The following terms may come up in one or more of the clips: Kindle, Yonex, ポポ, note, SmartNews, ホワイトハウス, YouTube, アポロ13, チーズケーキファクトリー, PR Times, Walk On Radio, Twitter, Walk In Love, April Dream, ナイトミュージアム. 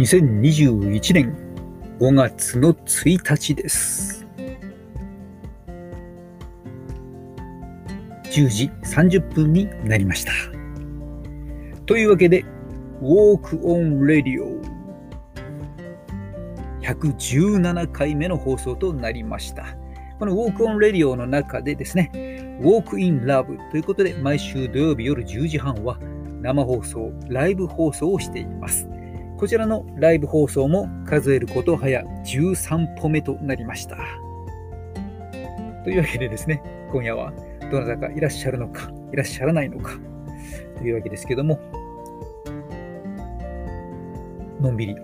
2021年5月の1日です。10時30分になりました。というわけで、Walk On Radio 117回目の放送となりました。この Walk On Radio の中でですね、Walk In Love ということで、毎週土曜日夜10時半は生放送、ライブ放送をしています。こちらのライブ放送も数えること早13歩目となりました。というわけでですね、今夜はどなたかいらっしゃるのか、いらっしゃらないのかというわけですけども、のんびり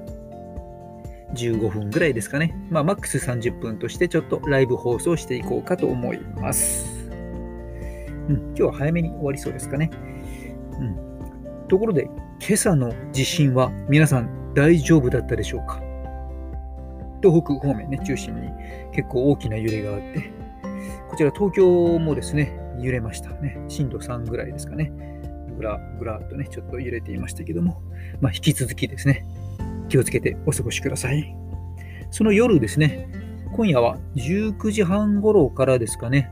15分ぐらいですかね。マックス30分としてちょっとライブ放送していこうかと思います。今日は早めに終わりそうですかね。ところで、今朝の地震は皆さん大丈夫だったでしょうか？東北方面ね、中心に結構大きな揺れがあって、こちら東京もですね、揺れましたね。震度3ぐらいですかね。ぐらぐらっとね、ちょっと揺れていましたけども、引き続きですね、気をつけてお過ごしください。その夜ですね、今夜は19時半頃からですかね、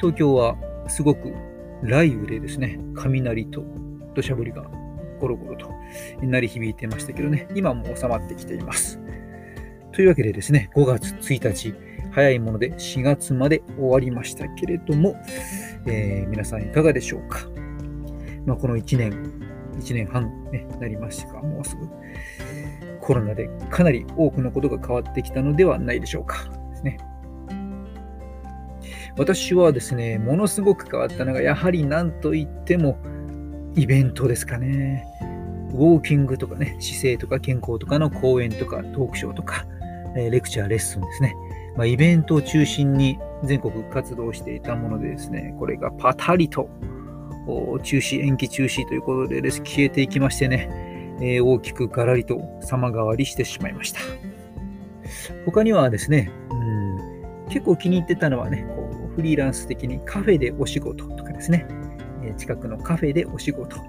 東京はすごく雷雨でですね、雷と土砂降りがゴロゴロと鳴り響いてましたけどね、今も収まってきています。というわけでですね、5月1日、早いもので4月まで終わりましたけれども、皆さんいかがでしょうか。この1年半、ね、なりましたが、もうすぐコロナでかなり多くのことが変わってきたのではないでしょうかですね。私はですね、ものすごく変わったのが、やはり何といってもイベントですかね。ウォーキングとかね、姿勢とか健康とかの講演とかトークショーとか、レクチャー、レッスンですね。イベントを中心に全国活動していたものでですね、これがパタリと中止、延期中止ということでです、消えていきましてね、大きくガラリと様変わりしてしまいました。他にはですね、結構気に入ってたのはね、フリーランス的にカフェでお仕事とかですね、近くのカフェでお仕事、こ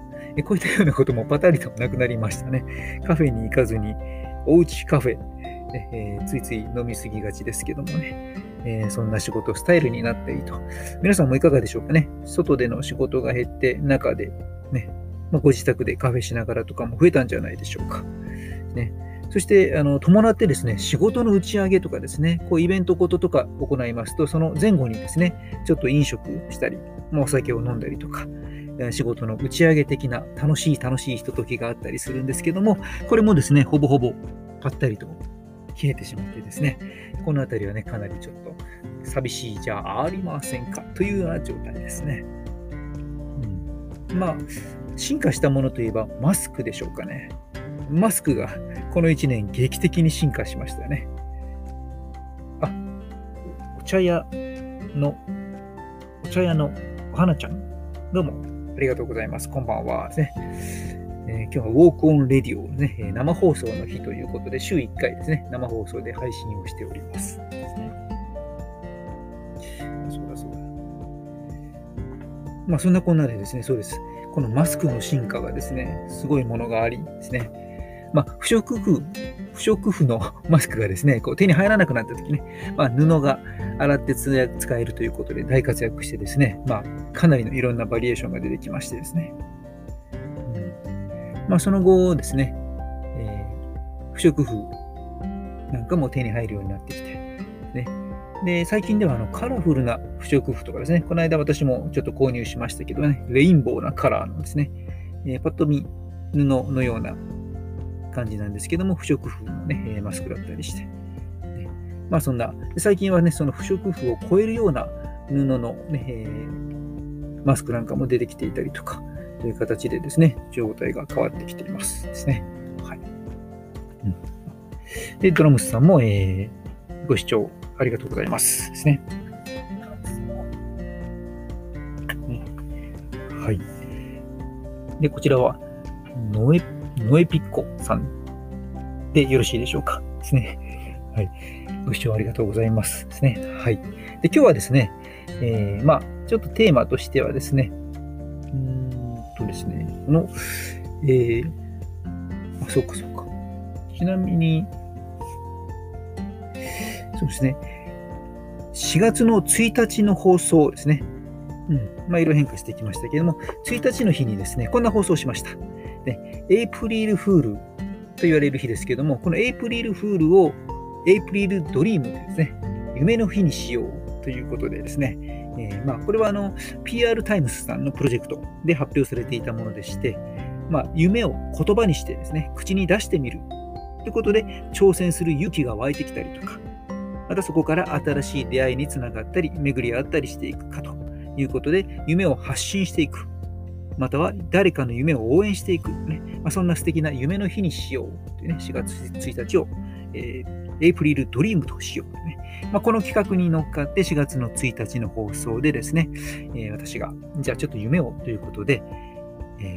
ういったようなこともパタリとなくなりましたね。カフェに行かずにおうちカフェ、ついつい飲みすぎがちですけどもね、そんな仕事スタイルになっていいと。皆さんもいかがでしょうかね。外での仕事が減って、中でね、ご自宅でカフェしながらとかも増えたんじゃないでしょうか、ね。そして伴ってですね、仕事の打ち上げとかですね、イベントこととか行いますと、その前後にですね、ちょっと飲食したり、お酒を飲んだりとか、仕事の打ち上げ的な楽しいひとときがあったりするんですけども、これもですね、ほぼほぼぱったりと消えてしまってですね、このあたりはね、かなりちょっと寂しいじゃありませんかというような状態ですね。進化したものといえばマスクでしょうかね。マスクがこの1年劇的に進化しましたね。お茶屋のお花ちゃん、どうもありがとうございます。こんばんはですね。今日は Walk On Radio ね、生放送の日ということで、週1回ですね、生放送で配信をしております。そうだ。そんなこんなでですね、そうです。このマスクの進化がですね、すごいものがありですね。不織布のマスクがですね、手に入らなくなったときね、布が洗って使えるということで大活躍してですね、かなりのいろんなバリエーションが出てきましてですね。その後ですね、不織布なんかも手に入るようになってきて、ね。で、最近ではカラフルな不織布とかですね、この間私もちょっと購入しましたけどね、レインボーなカラーのですね、パッと見布のような感じなんですけども、不織布のね、マスクだったりして。そんな、最近はね、その不織布を超えるような布のね、マスクなんかも出てきていたりとか、という形でですね、状態が変わってきていますですね。はい。で、ドラムスさんも、ご視聴ありがとうございますですね。はい。で、こちらはノエピッコさんでよろしいでしょうかですね。はい。ご視聴ありがとうございますですね。はい。で、今日はですね、ちょっとテーマとしてはですね、ですね、そうか。ちなみにそうですね、4月の1日の放送ですね、色変化してきましたけれども、1日の日にですねこんな放送をしました。でエイプリルフールと言われる日ですけれども、このエイプリルフールをエイプリルドリームですね、夢の日にしようということでですね、これはPR タイムスさんのプロジェクトで発表されていたものでして、夢を言葉にしてですね口に出してみるということで挑戦する勇気が湧いてきたりとか、またそこから新しい出会いにつながったり巡り合ったりしていくかということで、夢を発信していく、または誰かの夢を応援していく、そんな素敵な夢の日にしようという、4月1日を、エイプリルドリームとしようと、この企画に乗っかって4月の1日の放送でですね、私がじゃあちょっと夢をということで、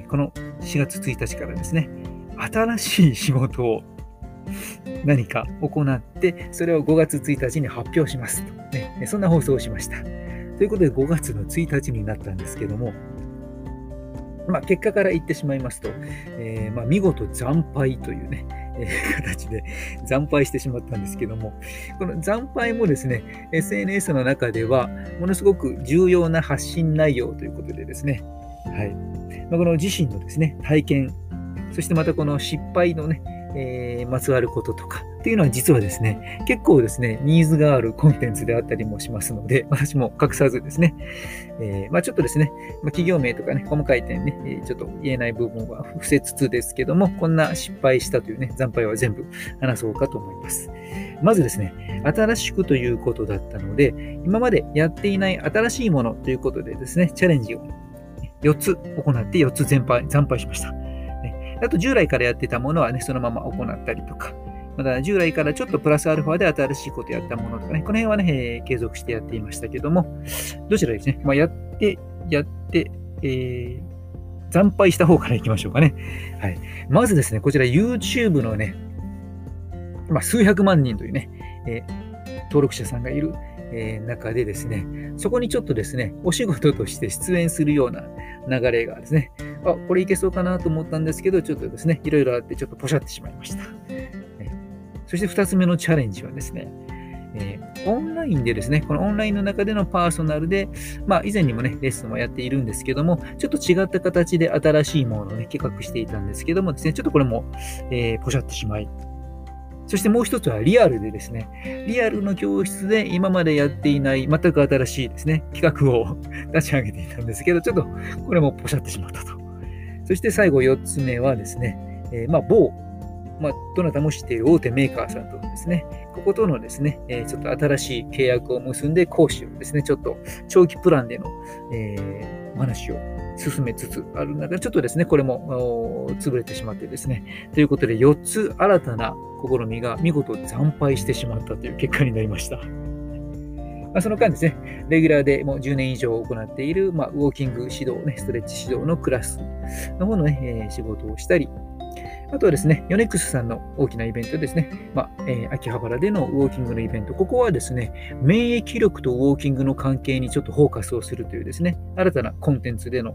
この4月1日からですね新しい仕事を何か行ってそれを5月1日に発表しますと、そんな放送をしました。ということで5月の1日になったんですけども、結果から言ってしまいますと、見事惨敗というね形で惨敗してしまったんですけども、この惨敗もですね SNS の中ではものすごく重要な発信内容ということでですね、この自身のですね体験、そしてまたこの失敗のね、まつわることとかっていうのは実はですね結構ですねニーズがあるコンテンツであったりもしますので、私も隠さずですね、ちょっとですね、企業名とかね細かい点ね、ちょっと言えない部分は伏せつつですけども、こんな失敗したというね惨敗は全部話そうかと思います。まずですね新しくということだったので、今までやっていない新しいものということでですねチャレンジを4つ行って4つ惨敗しました。あと従来からやってたものはねそのまま行ったりとか、また従来からちょっとプラスアルファで新しいことやったものとかね、この辺はね継続してやっていましたけども、どちらですね、やって、惨敗した方からいきましょうかね。まずですねこちら YouTube のね、数百万人というね、登録者さんがいる中でですね、そこにちょっとですねお仕事として出演するような流れがですね、これいけそうかなと思ったんですけど、ちょっとですねいろいろあってちょっとポシャってしまいました。そして2つ目のチャレンジはですね、オンラインでですね、このオンラインの中でのパーソナルで、以前にもねレッスンもやっているんですけども、ちょっと違った形で新しいものをね企画していたんですけどもですね、ちょっとこれも、ポシャってしまい、そしてもう一つはリアルでですね、リアルの教室で今までやっていない全く新しいですね企画を立ち上げていたんですけど、ちょっとこれもポシャってしまったと。そして最後4つ目はですね、某、どなたも知っている大手メーカーさんとですね、こことのですね、ちょっと新しい契約を結んで講師をですねちょっと長期プランでの、お話を進めつつある中で、ちょっとですねこれも潰れてしまってですね、ということで4つ新たな試みが見事惨敗してしまったという結果になりました。その間ですねレギュラーでもう10年以上行っている、ウォーキング指導、ストレッチ指導のクラスの方の、仕事をしたり、あとはですねヨネックスさんの大きなイベントですね、秋葉原でのウォーキングのイベント、ここはですね免疫力とウォーキングの関係にちょっとフォーカスをするというですね新たなコンテンツでの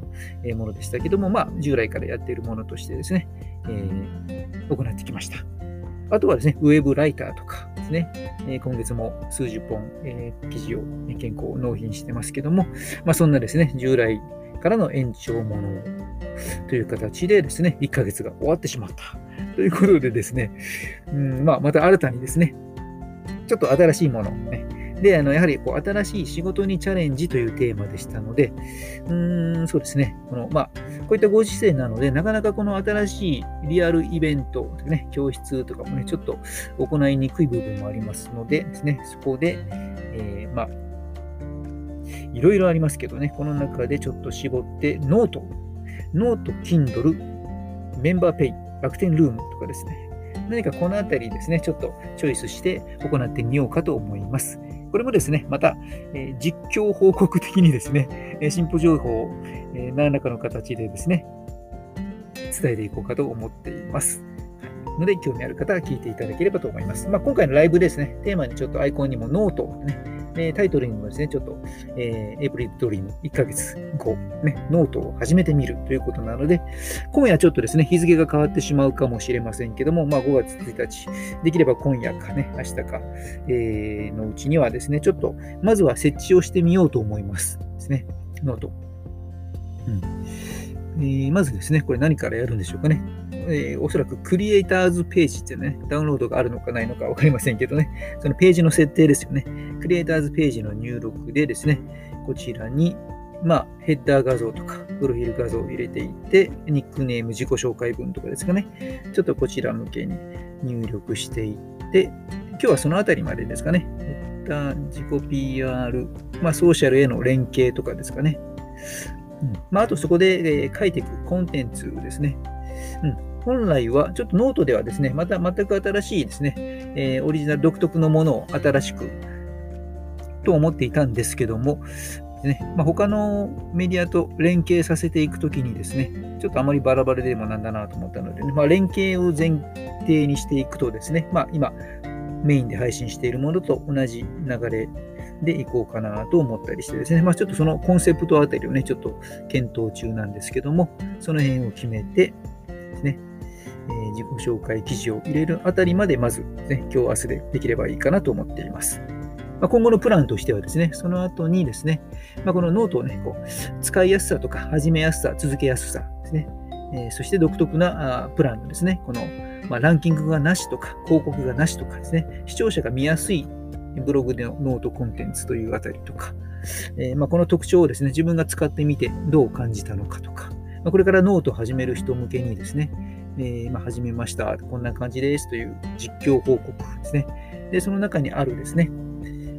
ものでしたけども、従来からやっているものとしてですね、行ってきました。あとはですねウェブライターとかですね、今月も数十本、記事を原稿を納品してますけども、そんなですね従来からの延長ものという形でですね1ヶ月が終わってしまったということでですね、また新たにですねちょっと新しいもの、でやはりこう新しい仕事にチャレンジというテーマでしたので、そうですねこういったご時世なのでなかなかこの新しいリアルイベントとかね教室とかもねちょっと行いにくい部分もありますのでですね、そこで、いろいろありますけどね、この中でちょっと絞ってノート、Kindle、メンバーペイ、楽天ルームとかですね、何かこのあたりですねちょっとチョイスして行ってみようかと思います。これもですねまた、実況報告的にですね進歩情報を、何らかの形でですね伝えていこうかと思っていますので、興味ある方は聞いていただければと思います。今回のライブですねテーマにちょっとアイコンにもノートをねタイトルにもですね、ちょっと、April Dream 1ヶ月後、ね、ノートを始めてみるということなので、今夜ちょっとですね、日付が変わってしまうかもしれませんけども、まあ、5月1日、できれば今夜かね、明日か、のうちにはですね、ちょっと、まずは設置をしてみようと思います。ですね、ノート。まずですね、これ何からやるんでしょうかね。おそらくクリエイターズページってね、ダウンロードがあるのかないのか分かりませんけどね、そのページの設定ですよね。クリエイターズページの入力でですね、こちらに、まあ、ヘッダー画像とか、プロフィール画像を入れていって、ニックネーム、自己紹介文とかですかね、ちょっとこちら向けに入力していって、今日はそのあたりまでですかね、ヘッダー、自己 PR、まあ、ソーシャルへの連携とかですかね。まあ、あとそこで、書いていくコンテンツですね。本来は、ちょっとノートではですね、また全く新しいですね、オリジナル独特のものを新しくと思っていたんですけども、ね、まあ、他のメディアと連携させていくときにですね、ちょっとあまりバラバラでもなんだなと思ったので、ね、まあ、連携を前提にしていくとですね、まあ、今メインで配信しているものと同じ流れでいこうかなと思ったりしてですね、まあ、ちょっとそのコンセプトあたりをね、ちょっと検討中なんですけども、その辺を決めてですね、自己紹介記事を入れるあたりまで、まずですね、今日明日でできればいいかなと思っています。まあ、今後のプランとしてはですね、その後にですね、まあ、このノートをね、こう使いやすさとか始めやすさ、続けやすさですね、そして独特なプランのですね、この、まあ、ランキングがなしとか、広告がなしとかですね、視聴者が見やすいブログでのノートコンテンツというあたりとか、まあ、この特徴をですね、自分が使ってみてどう感じたのかとか、まあ、これからノートを始める人向けにですね、まあ、始めました、こんな感じですという実況報告ですね。で、その中にあるですね、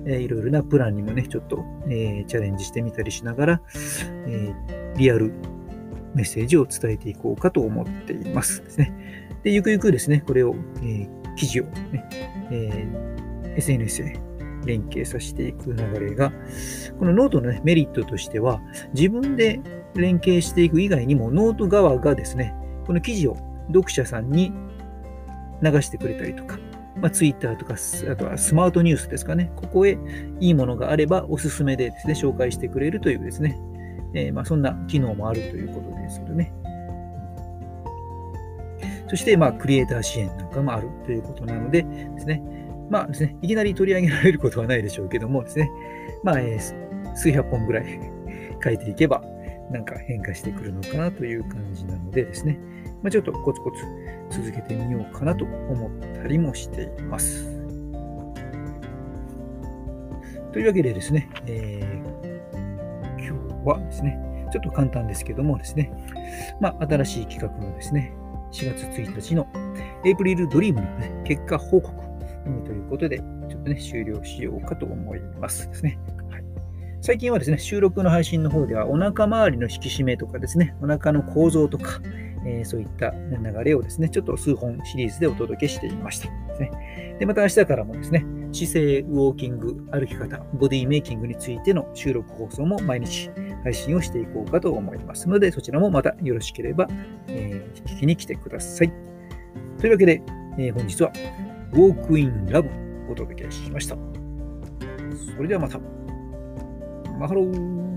いろいろなプランにもね、ちょっと、チャレンジしてみたりしながら、リアルメッセージを伝えていこうかと思っていますですね。で、ゆくゆくですね、これを、記事をね、SNS へ連携させていく流れが、このノートの、ね、メリットとしては、自分で連携していく以外にも、ノート側がですね、この記事を読者さんに流してくれたりとか、まあ、Twitter とか、あとはスマートニュースですかね、ここへいいものがあればおすすめでですね、紹介してくれるというですね、まあ、そんな機能もあるということですけどね。そして、まあ、クリエイター支援なんかもあるということなのでですね、まあですね、いきなり取り上げられることはないでしょうけどもですね、まあ、数百本ぐらい書いていけば、なんか変化してくるのかなという感じなのでですね、まあ、ちょっとコツコツ続けてみようかなと思ったりもしています。というわけでですね、今日はですね、ちょっと簡単ですけどもですね、まあ、新しい企画のですね、4月1日のエイプリルドリームの、ね、結果報告ということで、ちょっとね、終了しようかと思いますですね。はい、最近はですね、収録の配信の方では、お腹周りの引き締めとかですね、お腹の構造とか、そういった流れをですね、ちょっと数本シリーズでお届けしていましたですね。で、また明日からもですね、姿勢、ウォーキング、歩き方、ボディメイキングについての収録放送も毎日配信をしていこうかと思いますので、そちらもまたよろしければ、聞きに来てください。というわけで、本日は Walk In Love をお届けしました。それではまた。マハロー。